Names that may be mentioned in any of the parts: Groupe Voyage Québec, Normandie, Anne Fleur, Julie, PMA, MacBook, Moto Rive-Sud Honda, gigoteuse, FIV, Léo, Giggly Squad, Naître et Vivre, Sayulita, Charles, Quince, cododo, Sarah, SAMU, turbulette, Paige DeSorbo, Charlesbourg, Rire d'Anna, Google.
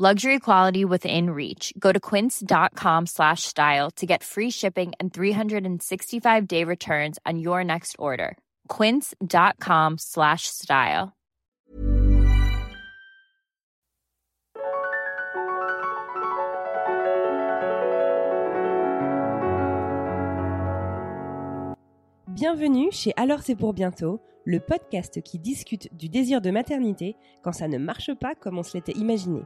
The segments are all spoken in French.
Luxury quality within reach. Go to quince.com/style to get free shipping and 365-day returns on your next order. Quince.com/style. Bienvenue chez Alors c'est pour bientôt, le podcast qui discute du désir de maternité quand ça ne marche pas comme on se l'était imaginé.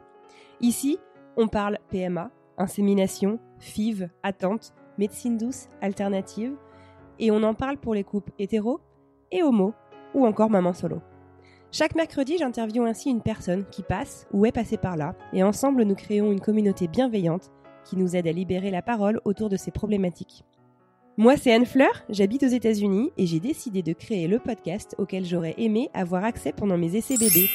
Ici, on parle PMA, insémination, FIV, attente, médecine douce, alternative, et on en parle pour les couples hétéros et homo, ou encore maman solo. Chaque mercredi, j'interviewe ainsi une personne qui passe ou est passée par là, et ensemble nous créons une communauté bienveillante qui nous aide à libérer la parole autour de ces problématiques. Moi, c'est Anne Fleur, j'habite aux États-Unis et j'ai décidé de créer le podcast auquel j'aurais aimé avoir accès pendant mes essais bébés.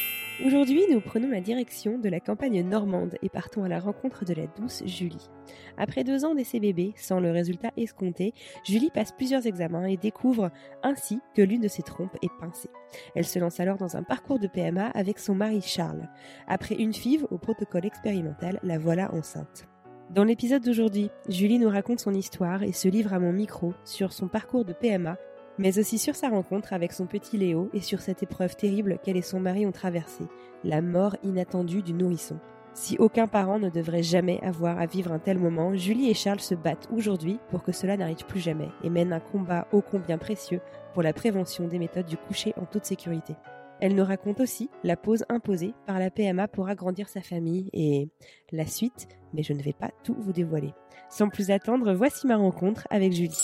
Aujourd'hui, nous prenons la direction de la campagne normande et partons à la rencontre de la douce Julie. Après 2 ans d'essais bébés, sans le résultat escompté, Julie passe plusieurs examens et découvre ainsi que l'une de ses trompes est pincée. Elle se lance alors dans un parcours de PMA avec son mari Charles. Après une FIV au protocole expérimental, la voilà enceinte. Dans l'épisode d'aujourd'hui, Julie nous raconte son histoire et se livre à mon micro sur son parcours de PMA, mais aussi sur sa rencontre avec son petit Léo et sur cette épreuve terrible qu'elle et son mari ont traversée, la mort inattendue du nourrisson. Si aucun parent ne devrait jamais avoir à vivre un tel moment, Julie et Charles se battent aujourd'hui pour que cela n'arrive plus jamais et mènent un combat ô combien précieux pour la prévention des méthodes du coucher en toute sécurité. Elle nous raconte aussi la pause imposée par la PMA pour agrandir sa famille et la suite, mais je ne vais pas tout vous dévoiler. Sans plus attendre, voici ma rencontre avec Julie.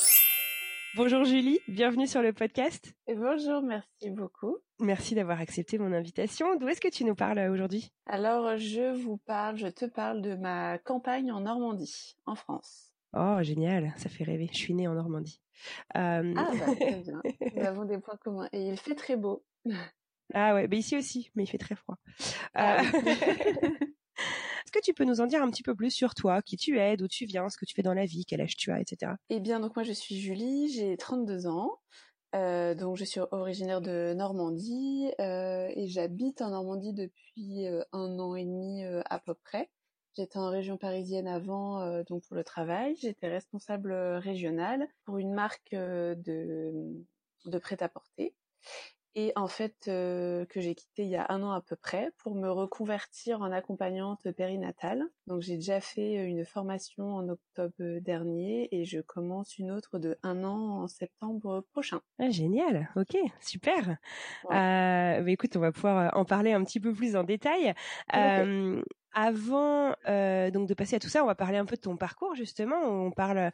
Bonjour Julie, bienvenue sur le podcast. Bonjour, merci beaucoup. Merci d'avoir accepté mon invitation. D'où est-ce que tu nous parles aujourd'hui ? Alors, je te parle de ma campagne en Normandie, en France. Oh, génial, ça fait rêver. Je suis née en Normandie. Ah, bah, très bien. Nous avons des points communs. Et il fait très beau. Ah ouais, bah ici aussi, mais il fait très froid. Est-ce que tu peux nous en dire un petit peu plus sur toi, qui tu es, d'où tu viens, ce que tu fais dans la vie, quel âge tu as, etc. Eh bien, donc moi je suis Julie, j'ai 32 ans, donc je suis originaire de Normandie et j'habite en Normandie depuis 1 an et demi à peu près. J'étais en région parisienne avant, donc pour le travail, j'étais responsable régionale pour une marque de prêt-à-porter. Et en fait, que j'ai quitté il y a 1 an à peu près pour me reconvertir en accompagnante périnatale. Donc j'ai déjà fait une formation en octobre dernier et je commence une autre de 1 an en septembre prochain. Ah, génial, ok, super. Ouais. Bah écoute, on va pouvoir en parler un petit peu plus en détail. Okay. Avant donc de passer à tout ça, on va parler un peu de ton parcours justement. On parle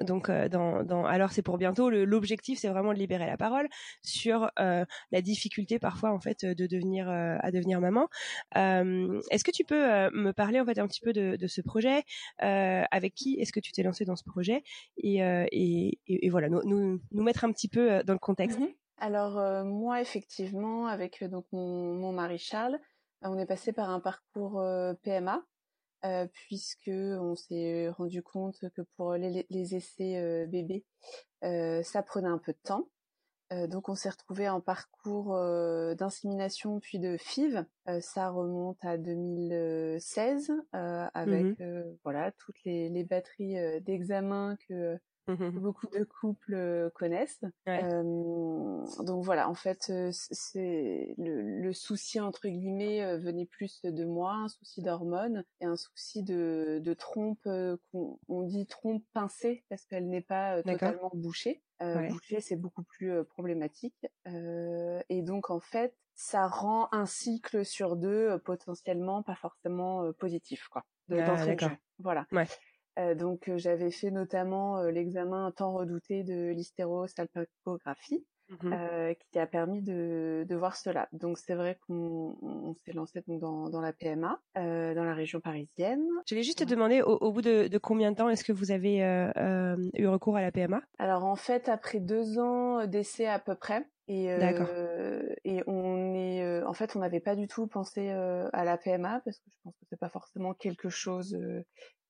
donc dans Alors c'est pour bientôt. L'objectif c'est vraiment de libérer la parole sur la difficulté parfois en fait de devenir à devenir maman. Est-ce que tu peux me parler en fait un petit peu de ce projet, avec qui est-ce que tu t'es lancée dans ce projet et voilà nous mettre un petit peu dans le contexte. Mm-hmm. Alors moi effectivement avec donc mon mari Charles. On est passé par un parcours PMA, puisque on s'est rendu compte que pour les essais bébés, ça prenait un peu de temps. Donc on s'est retrouvé en parcours d'insémination puis de FIV. Ça remonte à 2016, avec voilà toutes les batteries d'examens que beaucoup de couples connaissent. Ouais. Donc voilà, en fait, c'est le souci entre guillemets venait plus de moi, un souci d'hormones et un souci de trompe qu'on dit trompe pincée parce qu'elle n'est pas totalement bouchée. Ouais. Bouchée, c'est beaucoup plus problématique. Et donc en fait, ça rend un cycle sur 2 potentiellement pas forcément positif, quoi. D'accord. Voilà. Ouais. Donc j'avais fait notamment l'examen tant redouté de l'hystérosalpingographie qui a permis de voir cela. Donc c'est vrai qu'on s'est lancé donc dans la PMA, dans la région parisienne. Je vais juste te demander au bout de combien de temps est-ce que vous avez eu recours à la PMA? Alors en fait après 2 ans d'essai à peu près. Et on est en fait on n'avait pas du tout pensé à la PMA parce que je pense que c'est pas forcément quelque chose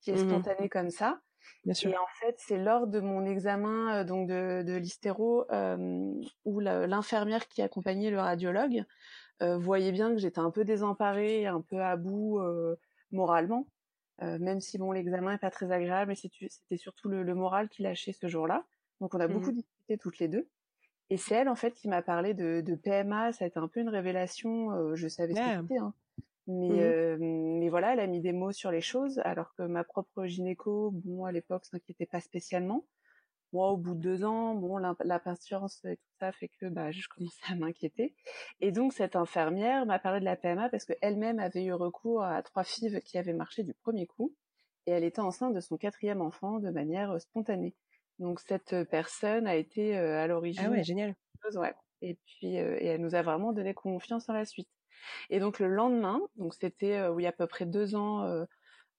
qui est spontané comme ça. Bien sûr. Et en fait c'est lors de mon examen donc de l'hystéro où l'infirmière qui accompagnait le radiologue voyait bien que j'étais un peu désemparée, un peu à bout moralement, même si bon l'examen est pas très agréable, mais c'était surtout le moral qui lâchait ce jour-là. Donc on a beaucoup discuté toutes les deux. Et c'est elle, en fait, qui m'a parlé de PMA. Ça a été un peu une révélation. Je savais ce que c'était, hein. Mais voilà, elle a mis des mots sur les choses. Alors que ma propre gynéco, bon, à l'époque, s'inquiétait pas spécialement. Moi, au bout de 2 ans, bon, la patience et tout ça fait que, bah, je commençais à m'inquiéter. Et donc, cette infirmière m'a parlé de la PMA parce qu'elle-même avait eu recours à 3 FIV qui avaient marché du premier coup. Et elle était enceinte de son 4e enfant de manière spontanée. Donc cette personne a été à l'origine. Ah ouais, génial. Ouais. Et puis et elle nous a vraiment donné confiance en la suite. Et donc le lendemain, donc c'était oui à peu près 2 ans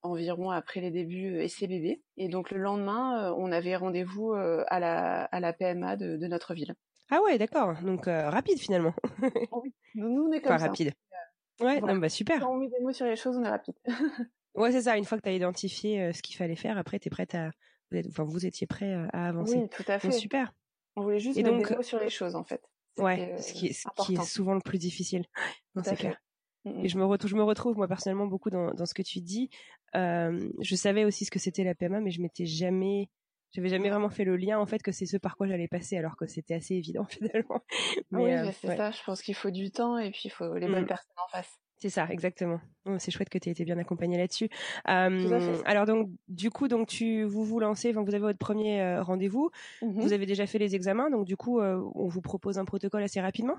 environ après les débuts essai bébé. Et donc le lendemain, on avait rendez-vous à la PMA de notre ville. Ah ouais, d'accord. Donc rapide finalement. Oui. Nous on est comme ça. Enfin rapide. Ouais, voilà. Non, bah super. Quand on met des mots sur les choses, on est rapide. Ouais, c'est ça. Une fois que t'as identifié ce qu'il fallait faire, après t'es prête à vous étiez prêt à avancer. Oui, tout à fait. Donc, super. On voulait juste mettre des mots sur les choses, en fait. C'était ce qui est souvent le plus difficile. Non, c'est clair. Et je me retrouve, moi, personnellement, beaucoup dans ce que tu dis. Je savais aussi ce que c'était la PMA, mais j'avais jamais vraiment fait le lien, en fait, que c'est ce par quoi j'allais passer, alors que c'était assez évident, finalement. Mais, oui, mais c'est ça. Je pense qu'il faut du temps et puis il faut les bonnes personnes en face. C'est ça, exactement. C'est chouette que tu aies été bien accompagnée là-dessus. Alors donc, du coup, donc vous lancez, enfin, vous avez votre premier rendez-vous. Vous avez déjà fait les examens, donc du coup, on vous propose un protocole assez rapidement.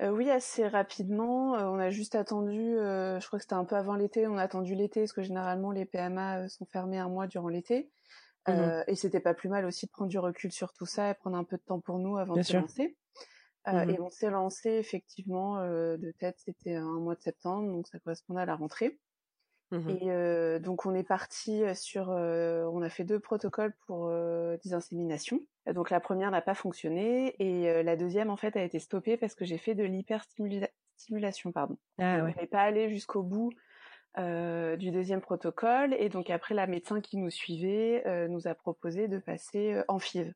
Oui, assez rapidement. On a juste attendu. Je crois que c'était un peu avant l'été. On a attendu l'été parce que généralement les PMA sont fermés 1 mois durant l'été. Et c'était pas plus mal aussi de prendre du recul sur tout ça et prendre un peu de temps pour nous avant de se lancer. Et on s'est lancé effectivement de tête, c'était un mois de septembre, donc ça correspondait à la rentrée. Et donc on est parti sur, on a fait 2 protocoles pour des inséminations. Donc la première n'a pas fonctionné et la deuxième en fait a été stoppée parce que j'ai fait de l'hyperstimulation, pardon. Ah, ouais. On n'est pas allé jusqu'au bout du 2e protocole et donc après la médecin qui nous suivait nous a proposé de passer en FIV.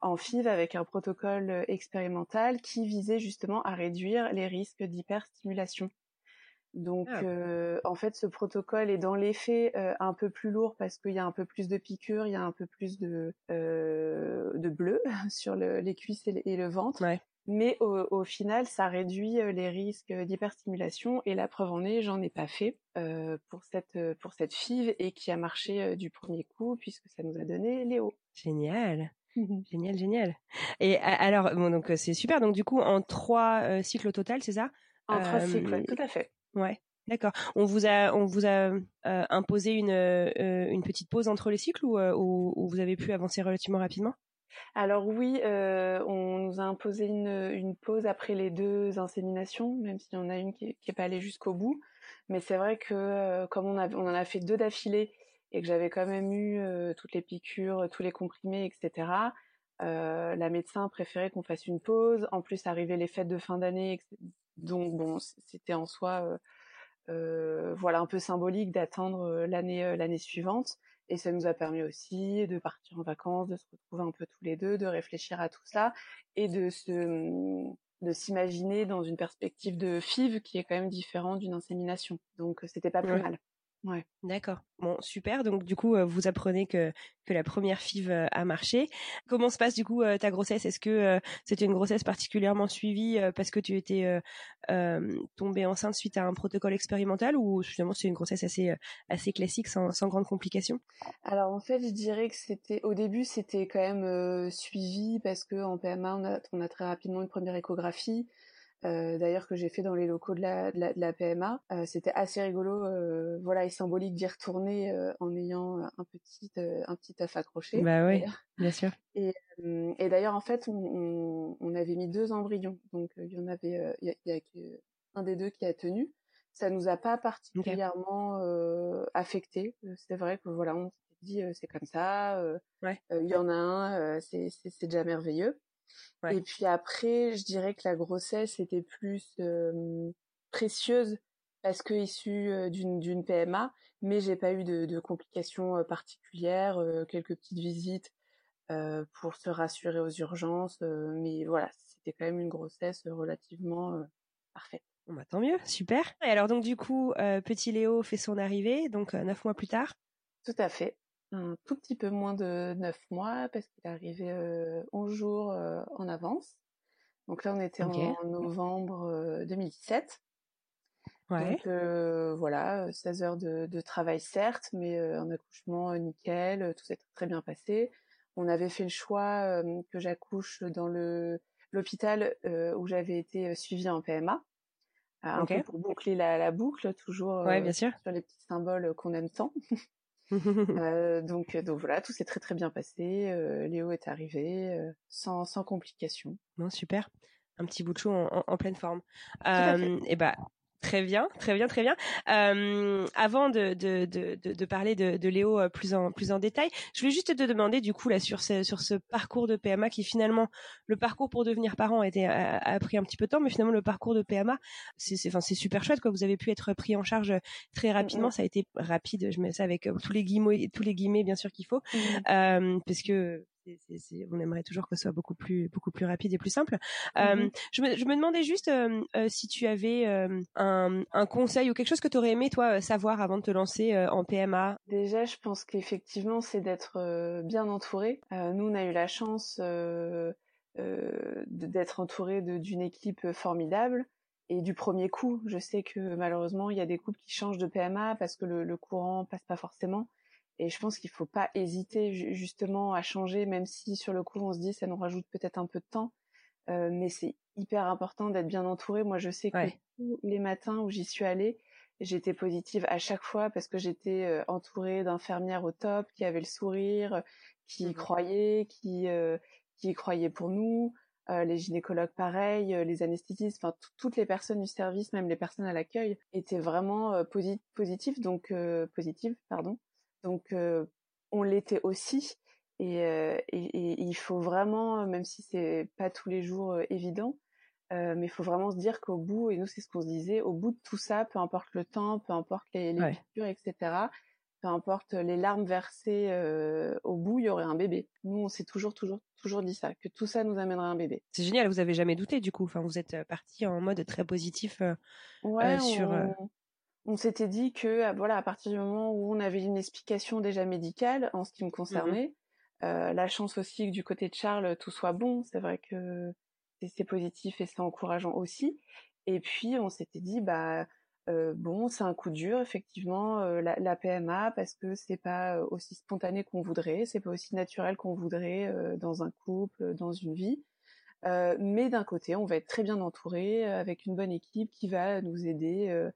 En FIV avec un protocole expérimental qui visait justement à réduire les risques d'hyperstimulation. Donc en fait ce protocole est dans les faits un peu plus lourd parce qu'il y a un peu plus de piqûres, il y a un peu plus de bleu sur les cuisses et le ventre. Ouais. Mais au final, ça réduit les risques d'hyperstimulation et la preuve en est, j'en ai pas fait pour cette FIV et qui a marché du premier coup puisque ça nous a donné Léo. Génial. Génial. Et alors, bon, donc c'est super. Donc du coup, en 3 cycles au total, c'est ça ? En 3 cycles, tout à fait. Ouais, d'accord. On vous a imposé une petite pause entre les cycles ou vous avez pu avancer relativement rapidement ? Alors oui, on nous a imposé une pause après les 2 inséminations, même s'il y en a une qui n'est pas allée jusqu'au bout. Mais c'est vrai que comme on en a fait 2 d'affilée et que j'avais quand même eu toutes les piqûres, tous les comprimés, etc., la médecin préférait qu'on fasse une pause. En plus, arrivaient les fêtes de fin d'année, donc bon, c'était en soi voilà, un peu symbolique d'attendre l'année suivante. Et ça nous a permis aussi de partir en vacances, de se retrouver un peu tous les deux, de réfléchir à tout ça et de s'imaginer dans une perspective de FIV qui est quand même différente d'une insémination. Donc, c'était pas plus mal. Ouais. D'accord. Bon, super. Donc, du coup, vous apprenez que la première FIV a marché. Comment se passe, du coup, ta grossesse? Est-ce que c'était une grossesse particulièrement suivie parce que tu étais tombée enceinte suite à un protocole expérimental ou finalement c'est une grossesse assez classique, sans grande complication? Alors, en fait, je dirais que au début, c'était quand même suivi parce qu'en PMA, on a très rapidement une première échographie. d'ailleurs que j'ai fait dans les locaux de la PMA. C'était assez rigolo, voilà, et symbolique d'y retourner en ayant un petit taf accroché. Bah oui, bien sûr. Et d'ailleurs, en fait, on avait mis 2 embryons, donc il y en avait, il y a qu'un des 2 qui a tenu. Ça nous a pas particulièrement affecté. C'était vrai que voilà, on s'est dit c'est comme ça. Ouais. Il y en a un, c'est déjà merveilleux. Ouais. Et puis après, je dirais que la grossesse était plus précieuse parce que issue d'une PMA, mais j'ai pas eu de complications particulières, quelques petites visites pour se rassurer aux urgences, mais voilà, c'était quand même une grossesse relativement parfaite. Bon bah tant mieux, super. Et alors donc du coup, petit Léo fait son arrivée, donc 9 mois plus tard. Tout à fait. Un tout petit peu moins de 9 mois parce qu'il est arrivé 11 jours en avance. Donc là, on était en novembre 2017. Ouais. Donc voilà, 16 heures de travail certes, mais un accouchement nickel, tout s'est très bien passé. On avait fait le choix que j'accouche dans l'hôpital où j'avais été suivie en PMA. Un peu pour boucler la boucle, toujours bien sûr. Sur les petits symboles qu'on aime tant. Donc voilà, tout s'est très très bien passé. Léo est arrivé sans complications. Non, super. Un petit bout de chou en pleine forme. Et bah très bien, très bien, très bien. Avant de parler de Léo plus en détail, je voulais juste te demander du coup là sur ce parcours de PMA qui finalement le parcours pour devenir parent a pris un petit peu de temps, mais finalement le parcours de PMA c'est super chouette quoi. Vous avez pu être pris en charge très rapidement, ça a été rapide. Je mets ça avec tous les guillemets bien sûr qu'il faut, parce que on aimerait toujours que ce soit beaucoup plus rapide et plus simple. Je me demandais juste si tu avais un conseil ou quelque chose que tu aurais aimé toi savoir avant de te lancer en PMA. Déjà, je pense qu'effectivement, c'est d'être bien entouré. Nous, on a eu la chance d'être entouré d'une équipe formidable et du premier coup. Je sais que malheureusement, il y a des couples qui changent de PMA parce que le courant passe pas forcément. Et je pense qu'il faut pas hésiter justement à changer, même si sur le coup on se dit ça nous rajoute peut-être un peu de temps, mais c'est hyper important d'être bien entouré. Moi je sais que tous les matins où j'y suis allée, j'étais positive à chaque fois parce que j'étais entourée d'infirmières au top, qui avaient le sourire, qui y croyaient, qui y croyaient pour nous, les gynécologues pareil, les anesthésistes, enfin toutes les personnes du service, même les personnes à l'accueil étaient vraiment positives. Donc, on l'était aussi et il faut vraiment, même si c'est pas tous les jours évident, mais il faut vraiment se dire qu'au bout, et nous c'est ce qu'on se disait, au bout de tout ça, peu importe le temps, peu importe les piqûres, etc., peu importe les larmes versées, au bout, il y aurait un bébé. Nous, on s'est toujours dit ça, que tout ça nous amènerait un bébé. C'est génial, vous avez jamais douté du coup, enfin, vous êtes parti en mode très positif On s'était dit que voilà, à partir du moment où on avait une explication déjà médicale en ce qui me concernait, la chance aussi que du côté de Charles tout soit bon, c'est vrai que c'est positif et c'est encourageant aussi. Et puis on s'était dit bon, c'est un coup dur effectivement la PMA parce que c'est pas aussi spontané qu'on voudrait, c'est pas aussi naturel qu'on voudrait dans un couple, dans une vie. Mais d'un côté, on va être très bien entouré avec une bonne équipe qui va nous aider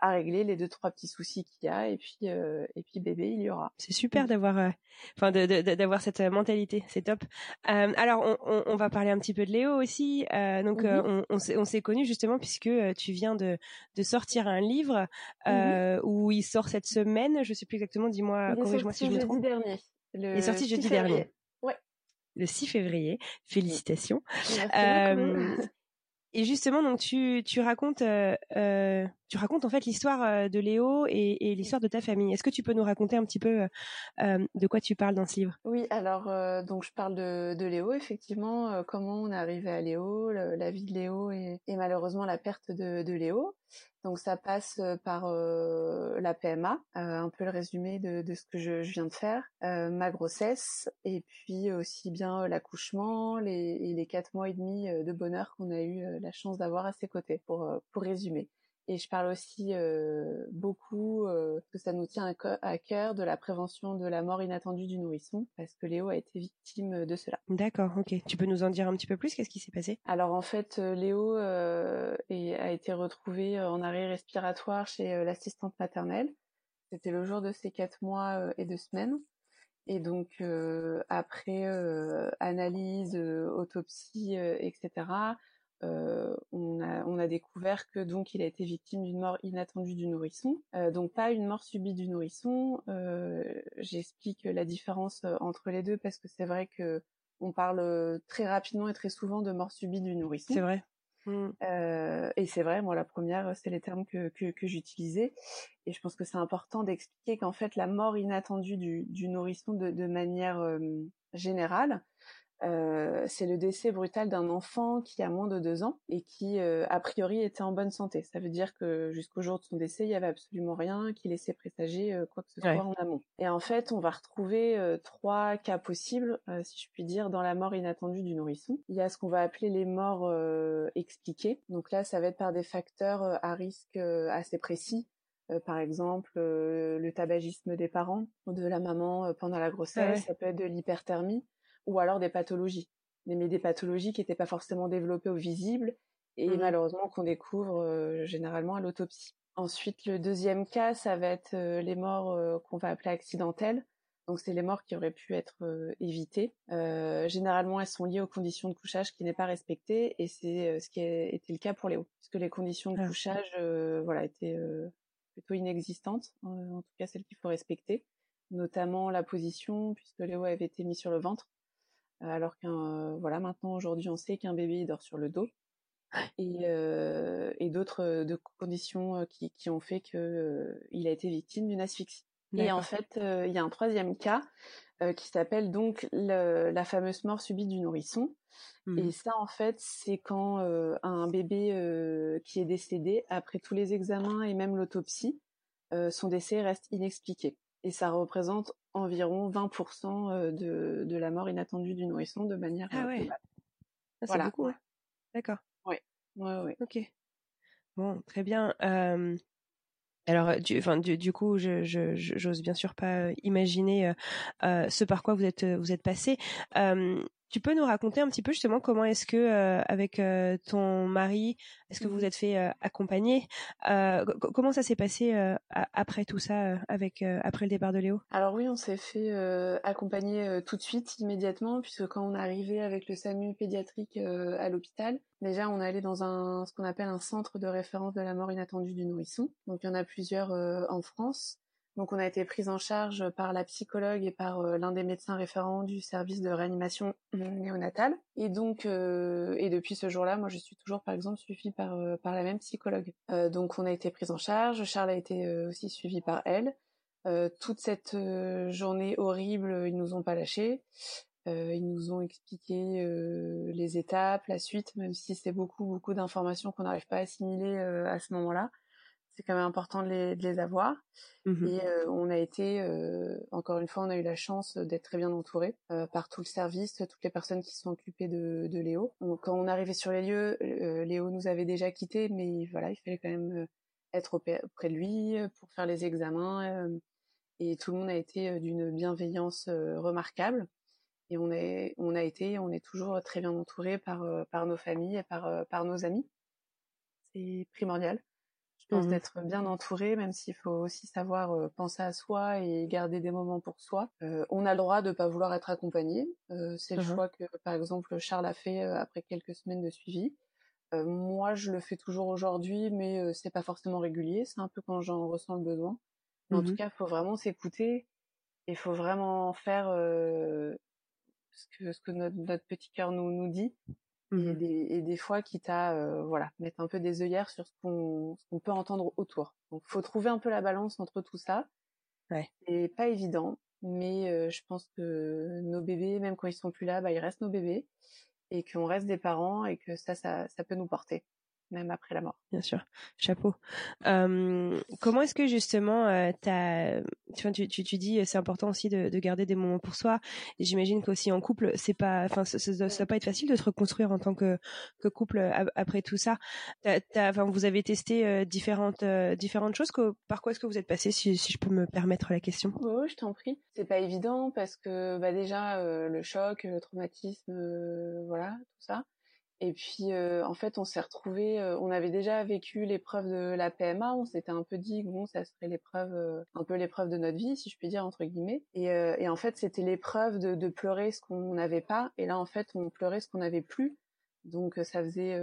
à régler les 2-3 petits soucis qu'il y a et puis bébé il y aura. C'est super d'avoir d'avoir cette mentalité, c'est top. Alors on va parler un petit peu de Léo aussi. Donc on s'est connus justement puisque tu viens de sortir un livre où il sort cette semaine, je sais plus exactement, dis-moi, corrige-moi si je me trompe. Il est sorti jeudi dernier. Ouais. Le 6 février. Félicitations. Merci. Et justement, donc tu racontes en fait l'histoire de Léo et l'histoire de ta famille. Est-ce que tu peux nous raconter un petit peu de quoi tu parles dans ce livre ? Oui, alors donc je parle de Léo, effectivement, comment on est arrivé à Léo, la vie de Léo et malheureusement la perte de Léo. Donc ça passe par la PMA, un peu le résumé de ce que je viens de faire, ma grossesse et puis aussi bien l'accouchement, les 4 mois et demi de bonheur qu'on a eu la chance d'avoir à ses côtés, pour résumer. Et je parle aussi beaucoup, que ça nous tient à cœur, de la prévention de la mort inattendue du nourrisson, parce que Léo a été victime de cela. D'accord, ok. Tu peux nous en dire un petit peu plus? Qu'est-ce qui s'est passé? Alors en fait, Léo a été retrouvé en arrêt respiratoire chez l'assistante maternelle. C'était le jour de ses 4 mois et 2 semaines. Et donc après analyse, autopsie, etc., on a découvert que donc il a été victime d'une mort inattendue du nourrisson, donc pas une mort subie du nourrisson. J'explique la différence entre les deux parce que c'est vrai que on parle très rapidement et très souvent de mort subie du nourrisson. C'est vrai. Et c'est vrai, moi la première, c'est les termes que j'utilisais, et je pense que c'est important d'expliquer qu'en fait la mort inattendue du nourrisson de manière générale, c'est le décès brutal d'un enfant qui a moins de 2 ans et qui a priori était en bonne santé. Ça veut dire que jusqu'au jour de son décès, il n'y avait absolument rien qui laissait présager quoi que ce soit en amont. Et en fait, on va retrouver 3 cas possibles, si je puis dire, dans la mort inattendue du nourrisson. Il y a ce qu'on va appeler les morts expliquées. Donc là, ça va être par des facteurs à risque assez précis. Par exemple, le tabagisme des parents ou de la maman pendant la grossesse. Ça peut être de l'hyperthermie. Ou alors des pathologies, mais des pathologies qui n'étaient pas forcément développées au visible et malheureusement qu'on découvre généralement à l'autopsie. Ensuite, le 2e cas, ça va être les morts qu'on va appeler accidentelles. Donc, c'est les morts qui auraient pu être évitées. Généralement, elles sont liées aux conditions de couchage qui n'est pas respectée et c'est ce qui a été le cas pour Léo, puisque les conditions de couchage étaient plutôt inexistantes, en tout cas celles qu'il faut respecter, notamment la position, puisque Léo avait été mis sur le ventre. Alors maintenant aujourd'hui on sait qu'un bébé dort sur le dos et d'autres conditions qui ont fait que il a été victime d'une asphyxie. D'accord. Et en fait il y a un 3e cas qui s'appelle donc la fameuse mort subie du nourrisson. Et ça en fait c'est quand un bébé qui est décédé après tous les examens et même l'autopsie, son décès reste inexpliqué. Et ça représente environ 20% de la mort inattendue du nourrisson de manière... Ah ouais, ça, c'est beaucoup. Ouais. D'accord. Oui. Ok. Bon, très bien. Alors, du coup, je j'ose bien sûr pas imaginer ce par quoi vous êtes passé. Tu peux nous raconter un petit peu justement comment est-ce que avec ton mari, est-ce que vous vous êtes fait accompagner, comment ça s'est passé après tout ça, après le départ de Léo? Alors oui, on s'est fait accompagner tout de suite, immédiatement, puisque quand on est arrivé avec le SAMU pédiatrique à l'hôpital, déjà on est allé dans ce qu'on appelle un centre de référence de la mort inattendue du nourrisson. Donc il y en a plusieurs en France. Donc on a été prise en charge par la psychologue et par l'un des médecins référents du service de réanimation néonatale. Et donc et depuis ce jour-là, moi je suis toujours par exemple suivie par la même psychologue. Donc on a été prise en charge, Charles a été aussi suivi par elle. Toute cette journée horrible, ils nous ont pas lâchés. Ils nous ont expliqué les étapes, la suite, même si c'est beaucoup d'informations qu'on n'arrive pas à assimiler à ce moment-là. C'est quand même important de les avoir. Mmh. Et on a été, encore une fois, on a eu la chance d'être très bien entourés par tout le service, toutes les personnes qui se sont occupées de Léo. Donc, quand on arrivait sur les lieux, Léo nous avait déjà quittés, mais voilà, il fallait quand même être auprès de lui pour faire les examens. Et tout le monde a été d'une bienveillance remarquable. Et on est toujours très bien entourés par nos familles et par nos amis. C'est primordial. Je pense d'être bien entouré, même s'il faut aussi savoir penser à soi et garder des moments pour soi. On a le droit de pas vouloir être accompagné. C'est le choix que, par exemple, Charles a fait après quelques semaines de suivi. Moi, je le fais toujours aujourd'hui, mais c'est pas forcément régulier. C'est un peu quand j'en ressens le besoin. Mais en tout cas, il faut vraiment s'écouter et faut vraiment faire ce que notre petit cœur nous dit. Et des fois, quitte à mettre un peu des œillères sur ce qu'on peut entendre autour. Donc, faut trouver un peu la balance entre tout ça. Ouais. C'est pas évident, mais je pense que nos bébés, même quand ils sont plus là, ils restent nos bébés et qu'on reste des parents et que ça peut nous porter. même après la mort. Bien sûr, chapeau. Comment est-ce que justement, tu dis c'est important aussi de garder des moments pour soi. Et j'imagine qu'aussi en couple, c'est pas, enfin, ça doit pas être facile de te reconstruire en tant que couple après tout ça. Vous avez testé différentes choses. Par quoi est-ce que vous êtes passé, si je peux me permettre la question? Oh, je t'en prie. C'est pas évident parce que déjà le choc, le traumatisme, voilà, tout ça. Et puis, en fait, on s'est retrouvés... on avait déjà vécu l'épreuve de la PMA. On s'était un peu dit que bon, ça serait l'épreuve de notre vie, si je puis dire, entre guillemets. Et en fait, c'était l'épreuve de pleurer ce qu'on n'avait pas. Et là, en fait, on pleurait ce qu'on n'avait plus. Donc, ça faisait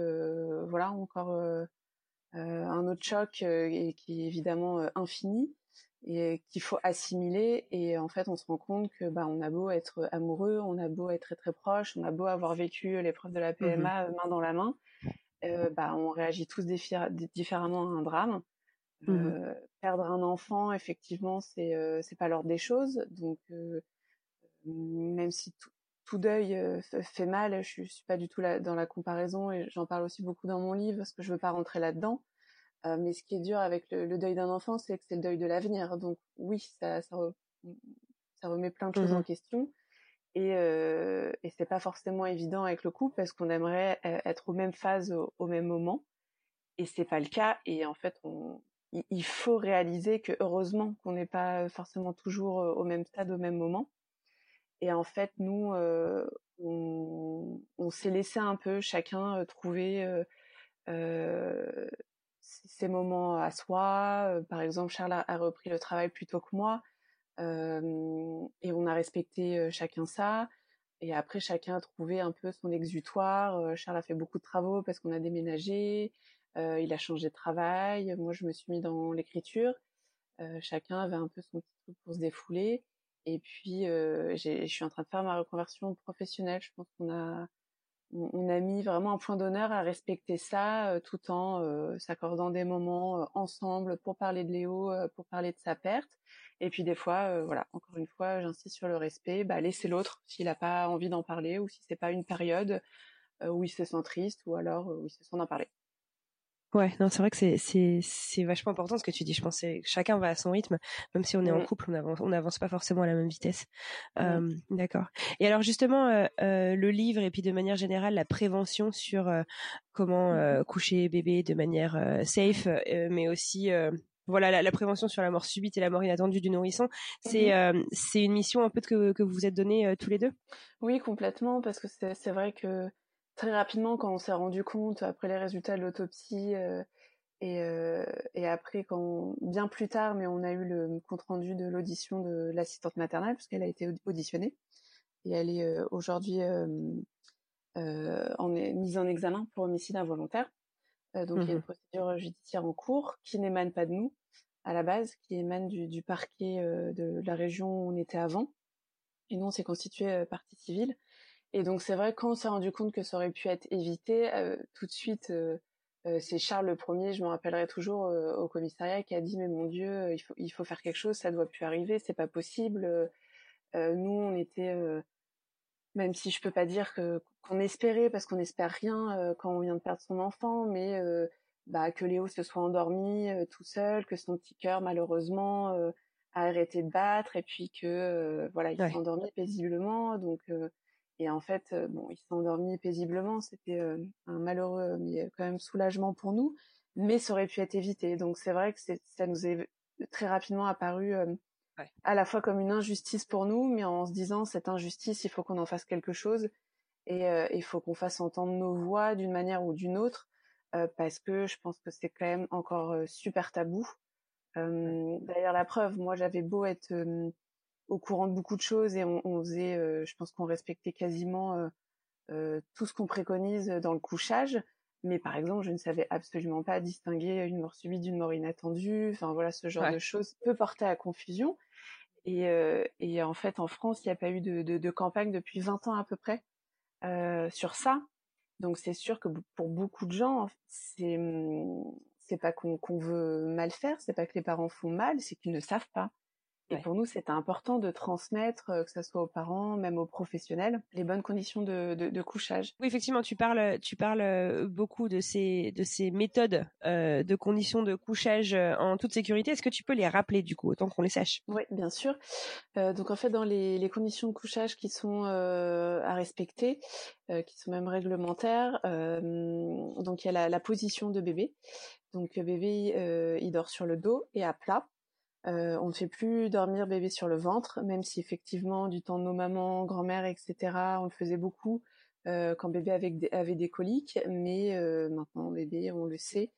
encore un autre choc et qui est évidemment infini et qu'il faut assimiler. Et en fait, on se rend compte que on a beau être amoureux, on a beau être très très proche, on a beau avoir vécu l'épreuve de la PMA main dans la main, on réagit tous différemment à un drame. Perdre un enfant, effectivement, c'est pas l'ordre des choses. Donc même si tout deuil fait mal, je suis pas du tout dans la comparaison, et j'en parle aussi beaucoup dans mon livre parce que je veux pas rentrer là-dedans. Mais ce qui est dur avec le deuil d'un enfant, c'est que c'est le deuil de l'avenir. Donc oui, ça remet plein de choses en question. Et c'est pas forcément évident avec le couple parce qu'on aimerait être aux mêmes phases au même moment. Et c'est pas le cas. Et en fait, il faut réaliser que heureusement qu'on n'est pas forcément toujours au même stade, au même moment. Et en fait, nous, on s'est laissé un peu chacun trouver... ces moments à soi. Par exemple, Charles a repris le travail plus tôt que moi, et on a respecté chacun ça, et après chacun a trouvé un peu son exutoire. Charles a fait beaucoup de travaux parce qu'on a déménagé, il a changé de travail, moi je me suis mis dans l'écriture, chacun avait un peu son petit truc pour se défouler, et puis je suis en train de faire ma reconversion professionnelle. Je pense qu'on a mis vraiment un point d'honneur à respecter ça, tout en s'accordant des moments ensemble pour parler de Léo, pour parler de sa perte. Et puis des fois, encore une fois, j'insiste sur le respect, laisser l'autre s'il n'a pas envie d'en parler, ou si c'est pas une période où il se sent triste, ou alors où il se sent d'en parler. Ouais, non, c'est vrai que c'est vachement important ce que tu dis. Je pense que chacun va à son rythme, même si on est en couple, on avance pas forcément à la même vitesse. D'accord. Et alors justement, le livre, et puis de manière générale la prévention sur comment coucher bébé de manière safe, mais aussi la prévention sur la mort subite et la mort inattendue du nourrisson, c'est une mission un peu que vous vous êtes donnée tous les deux. Oui, complètement, parce que c'est vrai que très rapidement, quand on s'est rendu compte après les résultats de l'autopsie, et après, bien plus tard, mais on a eu le compte rendu de l'audition de l'assistante maternelle, puisqu'elle a été auditionnée, et elle est aujourd'hui mise en examen pour homicide involontaire. Donc il y a une procédure judiciaire en cours qui n'émane pas de nous à la base, qui émane du parquet de la région où on était avant, et nous on s'est constitué partie civile. Et donc c'est vrai, quand on s'est rendu compte que ça aurait pu être évité, tout de suite, c'est Charles le premier, je me rappellerai toujours, au commissariat, qui a dit « Mais mon Dieu, il faut faire quelque chose, ça ne doit plus arriver, c'est pas possible. » Nous, on était, même si je peux pas dire qu'on espérait, parce qu'on espère rien quand on vient de perdre son enfant, mais que Léo se soit endormi tout seul, que son petit cœur, malheureusement, a arrêté de battre, et puis que il s'est endormi paisiblement, donc... Et en fait, il s'est endormi paisiblement, c'était un malheureux, mais quand même soulagement pour nous, mais ça aurait pu être évité. Donc c'est vrai que ça nous est très rapidement apparu à la fois comme une injustice pour nous, mais en se disant, cette injustice, il faut qu'on en fasse quelque chose, et il faut qu'on fasse entendre nos voix d'une manière ou d'une autre, parce que je pense que c'est quand même encore super tabou. D'ailleurs, la preuve, moi j'avais beau être... au courant de beaucoup de choses, et on faisait, je pense qu'on respectait quasiment tout ce qu'on préconise dans le couchage, mais par exemple, je ne savais absolument pas distinguer une mort subite d'une mort inattendue, enfin voilà, ce genre de choses peut porter à confusion, et en fait, en France, il n'y a pas eu de campagne depuis 20 ans à peu près sur ça, donc c'est sûr que pour beaucoup de gens, c'est pas qu'on veut mal faire, c'est pas que les parents font mal, c'est qu'ils ne savent pas. Et pour nous, c'était important de transmettre, que ce soit aux parents, même aux professionnels, les bonnes conditions de couchage. Oui, effectivement, tu parles beaucoup de ces méthodes de conditions de couchage en toute sécurité. Est-ce que tu peux les rappeler, du coup, autant qu'on les sache ? Oui, bien sûr. Donc, en fait, dans les conditions de couchage qui sont à respecter, qui sont même réglementaires, donc il y a la position de bébé. Donc, bébé, il dort sur le dos et à plat. On ne fait plus dormir bébé sur le ventre, même si effectivement, du temps de nos mamans, grand-mères, etc., on le faisait beaucoup quand bébé avait des coliques. Mais maintenant, bébé, on le sait,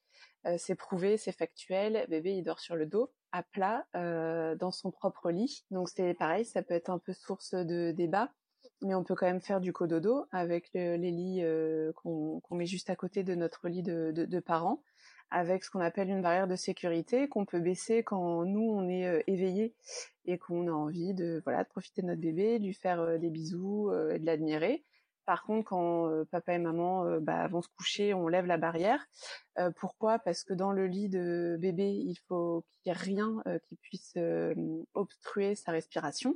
c'est prouvé, c'est factuel. Bébé, il dort sur le dos, à plat, dans son propre lit. Donc, c'est pareil, ça peut être un peu source de débat. Mais on peut quand même faire du cododo avec les lits qu'on met juste à côté de notre lit de parents, avec ce qu'on appelle une barrière de sécurité qu'on peut baisser quand nous on est éveillés et qu'on a envie de profiter de notre bébé, de lui faire des bisous et de l'admirer. Par contre, quand papa et maman vont se coucher, on lève la barrière. Pourquoi ? Parce que dans le lit de bébé, il faut qu'il n'y ait rien qui puisse obstruer sa respiration.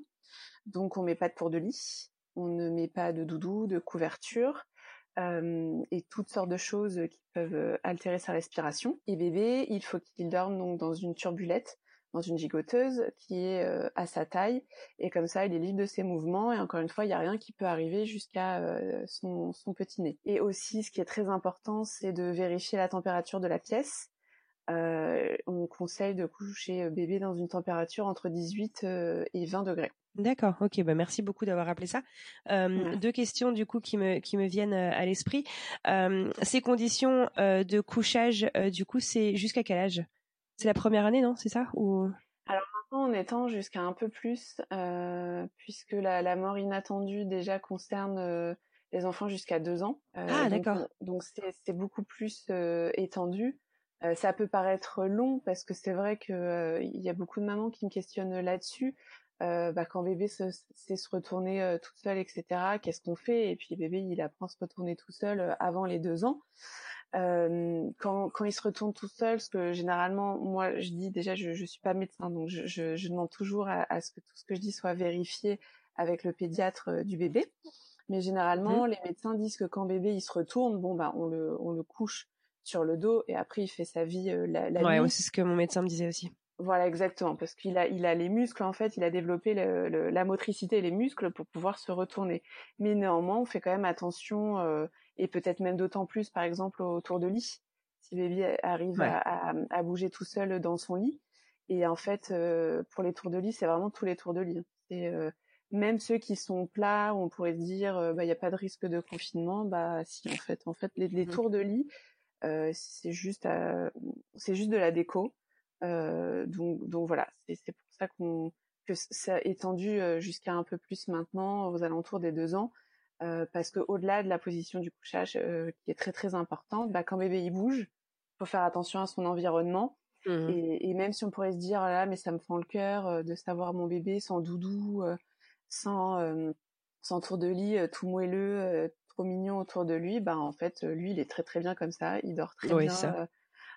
Donc on ne met pas de pour de lit, on ne met pas de doudou, de couverture et toutes sortes de choses qui peuvent altérer sa respiration. Et bébé, il faut qu'il dorme donc dans une turbulette, dans une gigoteuse qui est à sa taille, et comme ça il est libre de ses mouvements, et encore une fois il n'y a rien qui peut arriver jusqu'à son petit nez. Et aussi ce qui est très important, c'est de vérifier la température de la pièce. On conseille de coucher bébé dans une température entre 18 et 20 degrés. D'accord, ok, merci beaucoup d'avoir rappelé ça. Deux questions du coup qui me viennent à l'esprit. Ces conditions de couchage, du coup, c'est jusqu'à quel âge ? C'est la première année, non ? C'est ça ? Ou... Alors maintenant, on étend jusqu'à un peu plus, puisque la mort inattendue déjà concerne... les enfants jusqu'à 2 ans. D'accord. Donc c'est beaucoup plus étendu. Ça peut paraître long parce que c'est vrai que y a beaucoup de mamans qui me questionnent là-dessus. Quand bébé sait se retourner toute seule, etc., qu'est-ce qu'on fait ? Et puis bébé, il apprend à se retourner tout seul avant les 2 ans. Quand il se retourne tout seul, ce que généralement, moi, je dis déjà, je suis pas médecin, donc je demande toujours à ce que tout ce que je dis soit vérifié avec le pédiatre du bébé. Mais généralement, les médecins disent que quand bébé il se retourne, on le couche sur le dos et après il fait sa vie la nuit. Ouais, c'est ce que mon médecin me disait aussi. Voilà, exactement, parce qu'il a les muscles, en fait, il a développé la motricité et les muscles pour pouvoir se retourner. Mais néanmoins, on fait quand même attention, et peut-être même d'autant plus, par exemple, autour de lit, si bébé arrive à bouger tout seul dans son lit. Et en fait, pour les tours de lit, c'est vraiment tous les tours de lit. C'est même ceux qui sont plats, où on pourrait dire, y a pas de risque de confinement, si, en fait, les tours de lit, c'est juste de la déco. Donc voilà, c'est pour ça que ça a étendu jusqu'à un peu plus maintenant, aux alentours des 2 ans, parce que au-delà de la position du couchage qui est très très importante, quand bébé il bouge, faut faire attention à son environnement. Et même si on pourrait se dire là, mais ça me fend le cœur de savoir mon bébé sans doudou, sans tour de lit, tout moelleux, trop mignon autour de lui, en fait lui il est très très bien comme ça, il dort très bien. Ça.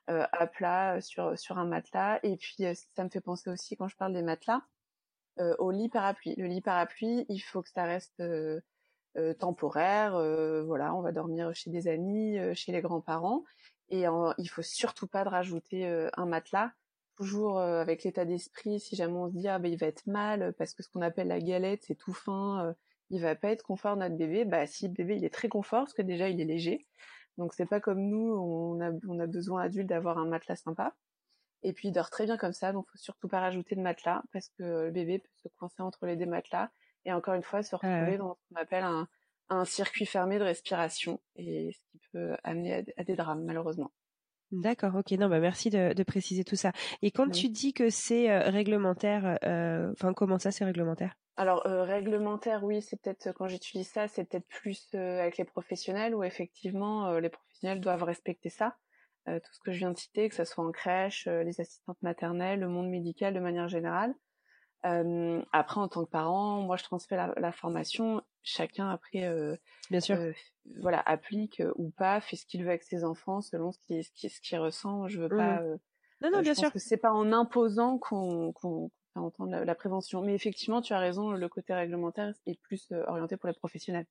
À plat sur un matelas. Et puis ça me fait penser aussi, quand je parle des matelas, au lit parapluie. Le lit parapluie, il faut que ça reste temporaire, on va dormir chez des amis, chez les grands-parents, et il faut surtout pas de rajouter un matelas, toujours avec l'état d'esprit, si jamais on se dit il va être mal parce que ce qu'on appelle la galette, c'est tout fin, il va pas être confort notre bébé. Si le bébé il est très confort, parce que déjà il est léger. Donc c'est pas comme nous, on a besoin adulte d'avoir un matelas sympa. Et puis il dort très bien comme ça, donc faut surtout pas rajouter de matelas parce que le bébé peut se coincer entre les deux matelas et encore une fois se retrouver dans ce qu'on appelle un circuit fermé de respiration, et ce qui peut amener à des drames malheureusement. D'accord, ok. Non, merci de préciser tout ça. Et quand tu dis que c'est réglementaire, comment ça c'est réglementaire ? Alors réglementaire, oui, c'est peut-être, quand j'utilise ça, c'est peut-être plus avec les professionnels, où effectivement les professionnels doivent respecter ça, tout ce que je viens de citer, que ce soit en crèche, les assistantes maternelles, le monde médical de manière générale. Après, en tant que parent, moi je transmets la formation, chacun après bien sûr. Applique ou pas, fait ce qu'il veut avec ses enfants selon ce qu'il ressent. Je veux pas. Non, bien sûr. Parce que c'est pas en imposant qu'on faire entendre la prévention. Mais effectivement, tu as raison, le côté réglementaire est plus orienté pour les professionnels.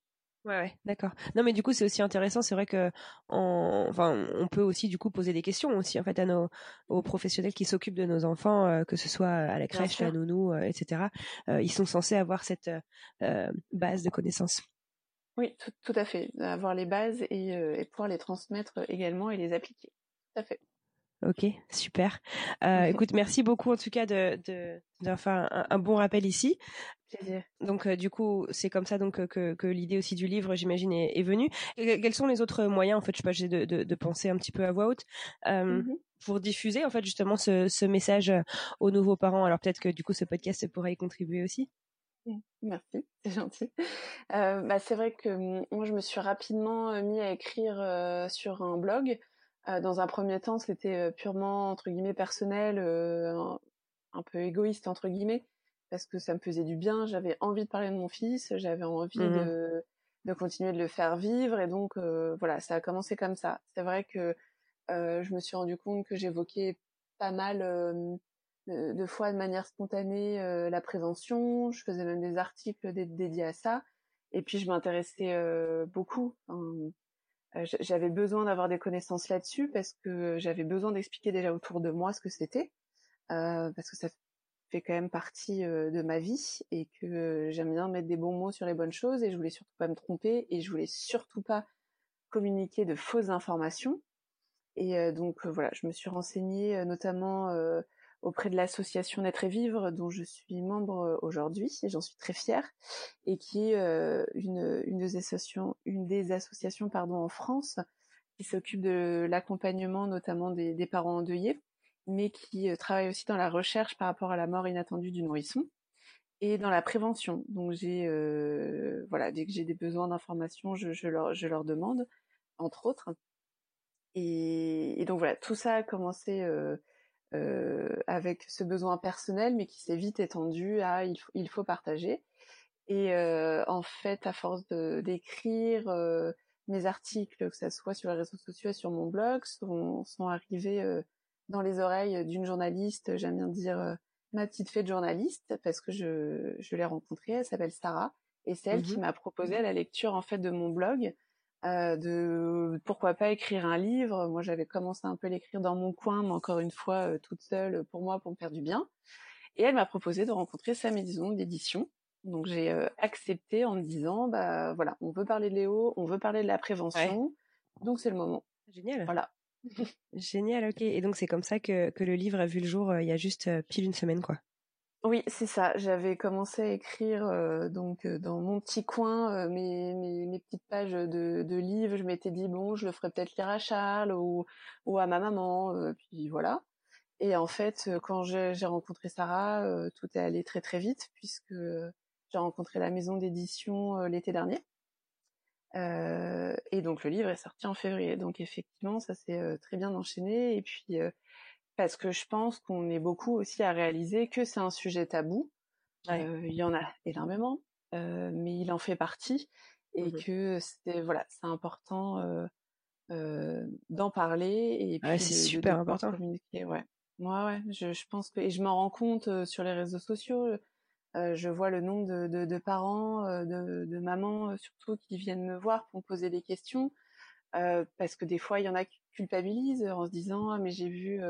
Ouais, d'accord. Non, mais du coup, c'est aussi intéressant. C'est vrai que, on peut aussi du coup poser des questions aussi en fait à aux professionnels qui s'occupent de nos enfants, que ce soit à la crèche, à la nounou, etc. Ils sont censés avoir cette base de connaissances. Oui, tout à fait. Avoir les bases et pouvoir les transmettre également et les appliquer. Tout à fait. Ok, super. Écoute, merci beaucoup en tout cas de faire un bon rappel ici. Plaisir. Donc du coup, c'est comme ça donc que l'idée aussi du livre, j'imagine, est venue. Quels sont les autres moyens, en fait, je sais pas, j'ai de penser un petit peu à voix haute pour diffuser en fait justement ce message aux nouveaux parents. Alors peut-être que du coup, ce podcast pourrait y contribuer aussi. Merci, c'est gentil. C'est vrai que moi, je me suis rapidement mis à écrire sur un blog. Dans un premier temps, c'était purement entre guillemets personnel, un peu égoïste entre guillemets, parce que ça me faisait du bien. J'avais envie de parler de mon fils, j'avais envie de continuer de le faire vivre, et donc voilà, ça a commencé comme ça. C'est vrai que je me suis rendu compte que j'évoquais pas mal de fois de manière spontanée la prévention. Je faisais même des articles dédiés à ça, et puis je m'intéressais beaucoup. J'avais besoin d'avoir des connaissances là-dessus parce que j'avais besoin d'expliquer déjà autour de moi ce que c'était, parce que ça fait quand même partie de ma vie et que j'aime bien mettre des bons mots sur les bonnes choses, et je voulais surtout pas me tromper et je voulais surtout pas communiquer de fausses informations. Et voilà, je me suis renseignée notamment auprès de l'association Naître et Vivre, dont je suis membre aujourd'hui, et j'en suis très fière, et qui est une des associations en France qui s'occupe de l'accompagnement notamment des parents endeuillés, mais qui travaille aussi dans la recherche par rapport à la mort inattendue du nourrisson et dans la prévention. Donc j'ai dès que j'ai des besoins d'informations, je leur demande, entre autres. Et donc voilà, tout ça a commencé avec ce besoin personnel, mais qui s'est vite étendu à il faut partager. Et en fait, à force d'écrire, mes articles, que ça soit sur les réseaux sociaux et sur mon blog, sont arrivés dans les oreilles d'une journaliste, j'aime bien dire ma petite fée de journaliste, parce que je l'ai rencontrée, elle s'appelle Sarah, et c'est elle qui m'a proposé à la lecture en fait de mon blog, de pourquoi pas écrire un livre. Moi, j'avais commencé un peu à l'écrire dans mon coin, mais encore une fois toute seule pour moi, pour me faire du bien. Et elle m'a proposé de rencontrer sa maison d'édition. Donc j'ai accepté en me disant voilà, on veut parler de Léo, on veut parler de la prévention, donc c'est le moment. Génial. Voilà. Génial, ok. Et donc c'est comme ça que le livre a vu le jour il y a juste pile une semaine, quoi. Oui, c'est ça. J'avais commencé à écrire dans mon petit coin mes petites pages de livres. Je m'étais dit bon, je le ferais peut-être lire à Charles ou à ma maman. Puis voilà. Et en fait, quand j'ai rencontré Sarah, tout est allé très très vite, puisque j'ai rencontré la maison d'édition l'été dernier. Et donc le livre est sorti en février. Donc effectivement, ça s'est très bien enchaîné. Et puis parce que je pense qu'on est beaucoup aussi à réaliser que c'est un sujet tabou. Il y en a énormément, mais il en fait partie, et que c'est important d'en parler, et puis c'est super important. Communiquer. Ouais. Je pense que, et je m'en rends compte sur les réseaux sociaux. Je vois le nombre de parents, de mamans surtout, qui viennent me voir pour me poser des questions, parce que des fois il y en a qui culpabilisent en se disant ah, mais j'ai vu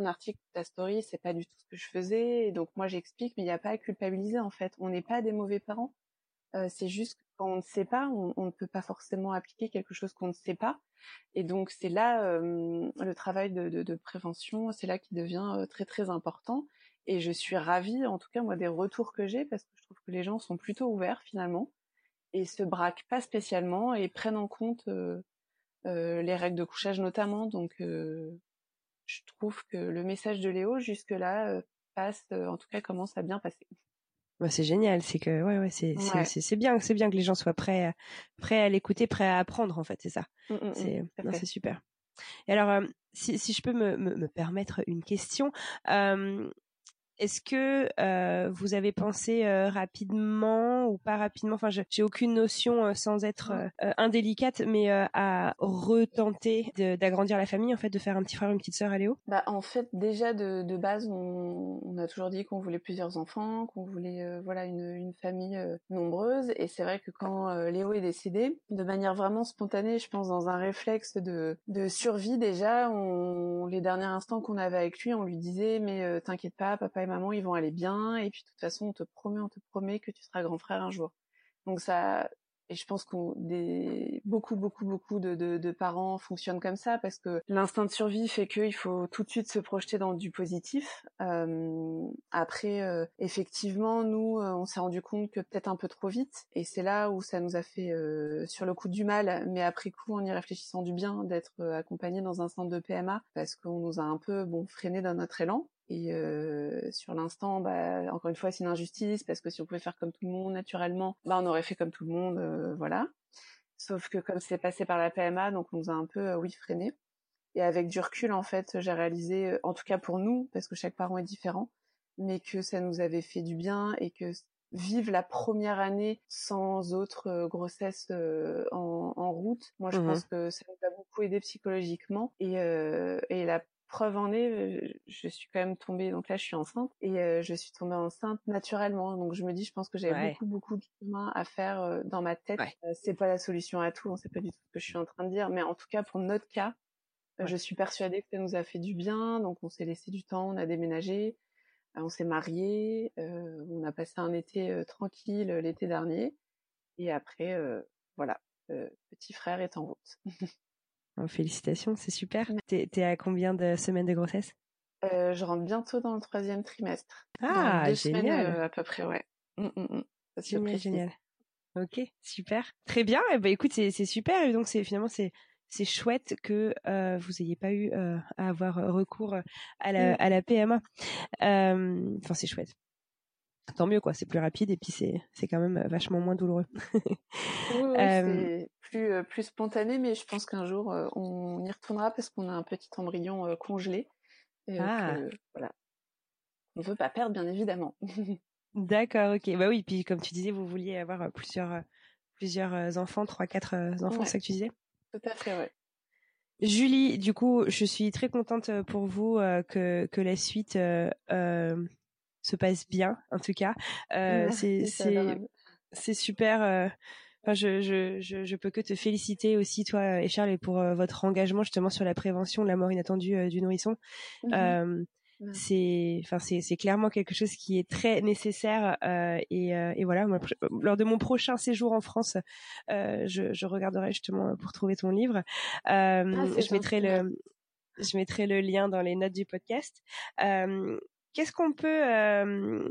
ton article, ta story, c'est pas du tout ce que je faisais. Et donc moi j'explique, mais il n'y a pas à culpabiliser en fait. On n'est pas des mauvais parents. C'est juste que quand on ne sait pas, on ne peut pas forcément appliquer quelque chose qu'on ne sait pas. Et donc c'est là le travail de prévention, c'est là qui devient très très important. Et je suis ravie, en tout cas moi, des retours que j'ai, parce que je trouve que les gens sont plutôt ouverts finalement et se braquent pas spécialement et prennent en compte les règles de couchage notamment. Donc je trouve que le message de Léo, jusque-là, commence à bien passer. Bah, c'est génial, c'est que c'est bien que les gens soient prêts à l'écouter, prêts à apprendre en fait, c'est ça. C'est super. Et alors si je peux me permettre une question, Est-ce que vous avez pensé rapidement ou pas rapidement, enfin j'ai aucune notion sans être indélicate, mais à retenter d'agrandir la famille, en fait, de faire un petit frère, une petite sœur à Léo? Bah, en fait, déjà de base, on a toujours dit qu'on voulait plusieurs enfants, qu'on voulait une famille nombreuse, et c'est vrai que quand Léo est décédé, de manière vraiment spontanée, je pense dans un réflexe de survie déjà, les derniers instants qu'on avait avec lui, on lui disait mais t'inquiète pas, papa et maman ils vont aller bien, et puis de toute façon on te promet que tu seras grand frère un jour. Donc ça, et je pense qu'on beaucoup de parents fonctionnent comme ça, parce que l'instinct de survie fait qu'il faut tout de suite se projeter dans du positif. Après, effectivement, nous, on s'est rendu compte que peut-être un peu trop vite, et c'est là où ça nous a fait sur le coup du mal, mais après coup, en y réfléchissant, du bien d'être accompagnés dans un centre de PMA, parce qu'on nous a un peu freiné dans notre élan. Et sur l'instant, bah, encore une fois, c'est une injustice, parce que si on pouvait faire comme tout le monde naturellement, bah, on aurait fait comme tout le monde, voilà. Sauf que comme c'est passé par la PMA, donc on nous a un peu, freiné. Et avec du recul, en fait, j'ai réalisé, en tout cas pour nous, parce que chaque parent est différent, mais que ça nous avait fait du bien, et que vivre la première année sans autre grossesse en route, moi je pense que ça nous a beaucoup aidé psychologiquement, et la preuve en est, je suis quand même tombée, donc là je suis enceinte, et je suis tombée enceinte naturellement, donc je me dis, je pense que j'avais beaucoup de chemin à faire dans ma tête. C'est pas la solution à tout, on sait pas du tout ce que je suis en train de dire, mais en tout cas pour notre cas, je suis persuadée que ça nous a fait du bien, donc on s'est laissé du temps, on a déménagé, on s'est mariés, on a passé un été tranquille l'été dernier, et après, petit frère est en route. Félicitations, c'est super. T'es à combien de semaines de grossesse? Je rentre bientôt dans le 3e trimestre. Ah, dans 2 génial. Semaines, à peu près, ouais. Génial. Ok, super. Très bien. Eh ben, écoute, c'est super. Et donc, c'est chouette que vous n'ayez pas eu à avoir recours à la PMA. Enfin, c'est chouette. Tant mieux, quoi. C'est plus rapide, et puis c'est quand même vachement moins douloureux. C'est plus spontané, mais je pense qu'un jour on y retournera, parce qu'on a un petit embryon congelé. On ne veut pas perdre, bien évidemment. D'accord, ok. Bah oui, puis comme tu disais, vous vouliez avoir plusieurs enfants, 3-4 enfants, c'est ça que tu disais? Tout à fait, ouais. Julie, du coup, je suis très contente pour vous que la suite se passe bien, en tout cas. C'est super. Enfin, je peux que te féliciter aussi, toi et Charles, et pour votre engagement justement sur la prévention de la mort inattendue du nourrisson. C'est clairement quelque chose qui est très nécessaire, et voilà, moi, lors de mon prochain séjour en France, je regarderai justement pour trouver ton livre. Je mettrai le lien dans les notes du podcast. Qu'est-ce qu'on peut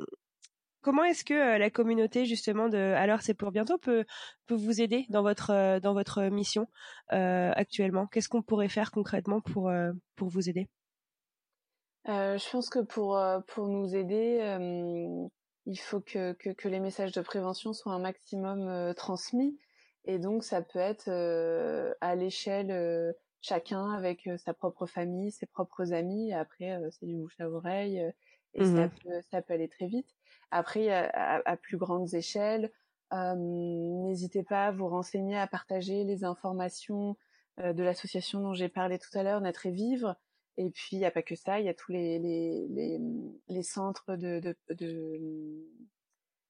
Comment est-ce que la communauté, justement, de Alors c'est pour bientôt peut vous aider dans votre mission actuellement? Qu'est-ce qu'on pourrait faire concrètement pour vous aider? Je pense que pour nous aider, il faut que les messages de prévention soient un maximum transmis, et donc ça peut être à l'échelle chacun avec sa propre famille, ses propres amis. Après, c'est du bouche à oreille, et ça peut aller très vite. Après, à plus grandes échelles, n'hésitez pas à vous renseigner, à partager les informations de l'association dont j'ai parlé tout à l'heure, Naître et Vivre. Et puis, il n'y a pas que ça, il y a tous les centres de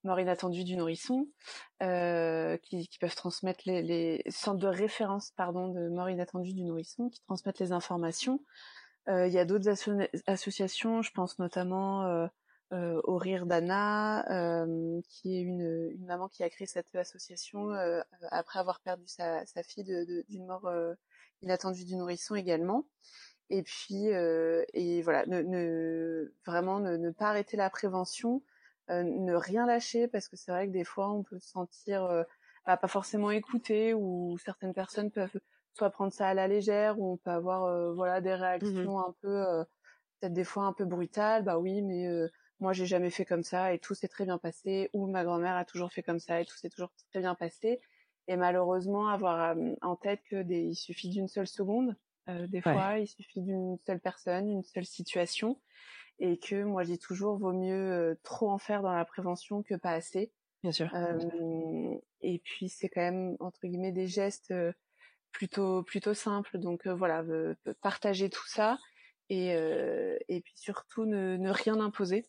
mort inattendue du nourrisson, qui peuvent transmettre les centres de référence, de mort inattendue du nourrisson, qui transmettent les informations. Il y a d'autres associations, je pense notamment au Rire d'Anna, qui est une maman qui a créé cette association après avoir perdu sa fille d'une mort inattendue du nourrisson également. Et puis, ne pas arrêter la prévention, ne rien lâcher, parce que c'est vrai que des fois on peut se sentir pas forcément écouté, ou certaines personnes peuvent soit prendre ça à la légère, ou on peut avoir des réactions un peu peut-être des fois un peu brutales. Bah oui, mais moi j'ai jamais fait comme ça et tout s'est très bien passé, ou ma grand-mère a toujours fait comme ça et tout s'est toujours très bien passé. Et malheureusement, avoir en tête que il suffit d'une seule seconde, des fois il suffit d'une seule personne, une seule situation, et que moi je dis toujours vaut mieux trop en faire dans la prévention que pas assez. Bien sûr. Et puis c'est quand même entre guillemets des gestes plutôt simples, donc voilà, partager tout ça et puis surtout ne rien imposer,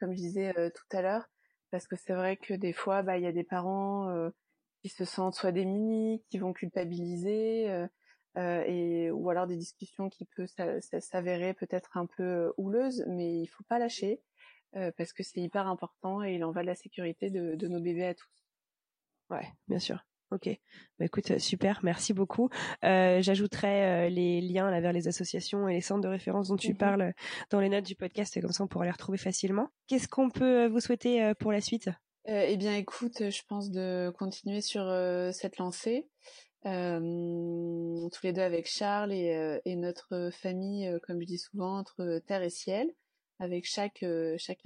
comme je disais tout à l'heure, parce que c'est vrai que des fois il y a des parents qui se sentent soit démunis, qui vont culpabiliser ou alors des discussions qui peuvent s'avérer peut-être un peu houleuses, mais il faut pas lâcher parce que c'est hyper important et il en va de la sécurité de nos bébés à tous. Ouais, bien sûr. Ok, bah écoute, super, merci beaucoup. J'ajouterai les liens là, vers les associations et les centres de référence dont tu parles dans les notes du podcast, comme ça on pourra les retrouver facilement. Qu'est-ce qu'on peut vous souhaiter pour la suite ? Eh bien écoute, je pense de continuer sur cette lancée, tous les deux avec Charles et notre famille, comme je dis souvent, entre terre et ciel, avec chaque petit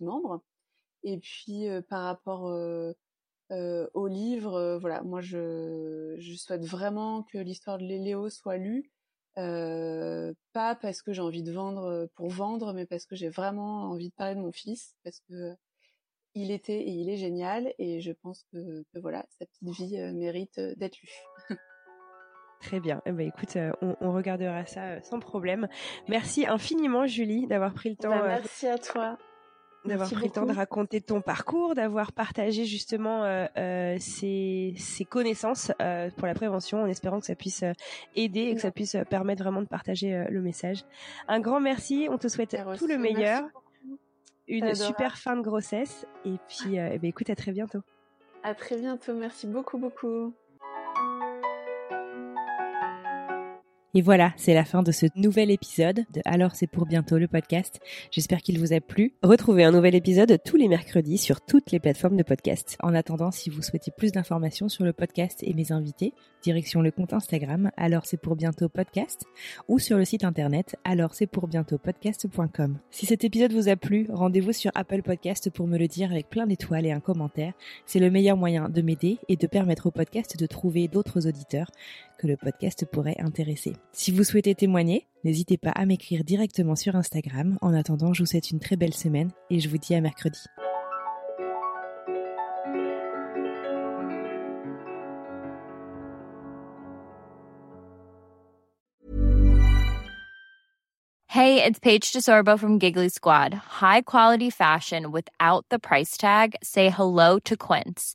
membre. Et puis par rapport... au livre, voilà, moi je souhaite vraiment que l'histoire de Léo soit lue, pas parce que j'ai envie de vendre pour vendre, mais parce que j'ai vraiment envie de parler de mon fils, parce que il était et il est génial, et je pense que voilà, sa petite vie mérite d'être lue. Très bien. Eh ben, écoute, on regardera ça sans problème. Merci infiniment, Julie, d'avoir pris le temps. Merci à toi. D'avoir pris le temps de raconter ton parcours, d'avoir partagé justement ces connaissances pour la prévention, en espérant que ça puisse aider et que ça puisse permettre vraiment de partager le message. Un grand merci, on te souhaite tout le meilleur, une super fin de grossesse et puis eh ben, écoute, à très bientôt. À très bientôt, merci beaucoup. Et voilà, c'est la fin de ce nouvel épisode de Alors c'est pour bientôt le podcast. J'espère qu'il vous a plu. Retrouvez un nouvel épisode tous les mercredis sur toutes les plateformes de podcast. En attendant, si vous souhaitez plus d'informations sur le podcast et mes invités, direction le compte Instagram Alors c'est pour bientôt podcast ou sur le site internet alorscestpourbientôtpodcast.com. Si cet épisode vous a plu, rendez-vous sur Apple Podcast pour me le dire avec plein d'étoiles et un commentaire. C'est le meilleur moyen de m'aider et de permettre au podcast de trouver d'autres auditeurs que le podcast pourrait intéresser. Si vous souhaitez témoigner, n'hésitez pas à m'écrire directement sur Instagram. En attendant, je vous souhaite une très belle semaine et je vous dis à mercredi. Hey, it's Paige DeSorbo from Giggly Squad. High quality fashion without the price tag. Say hello to Quince.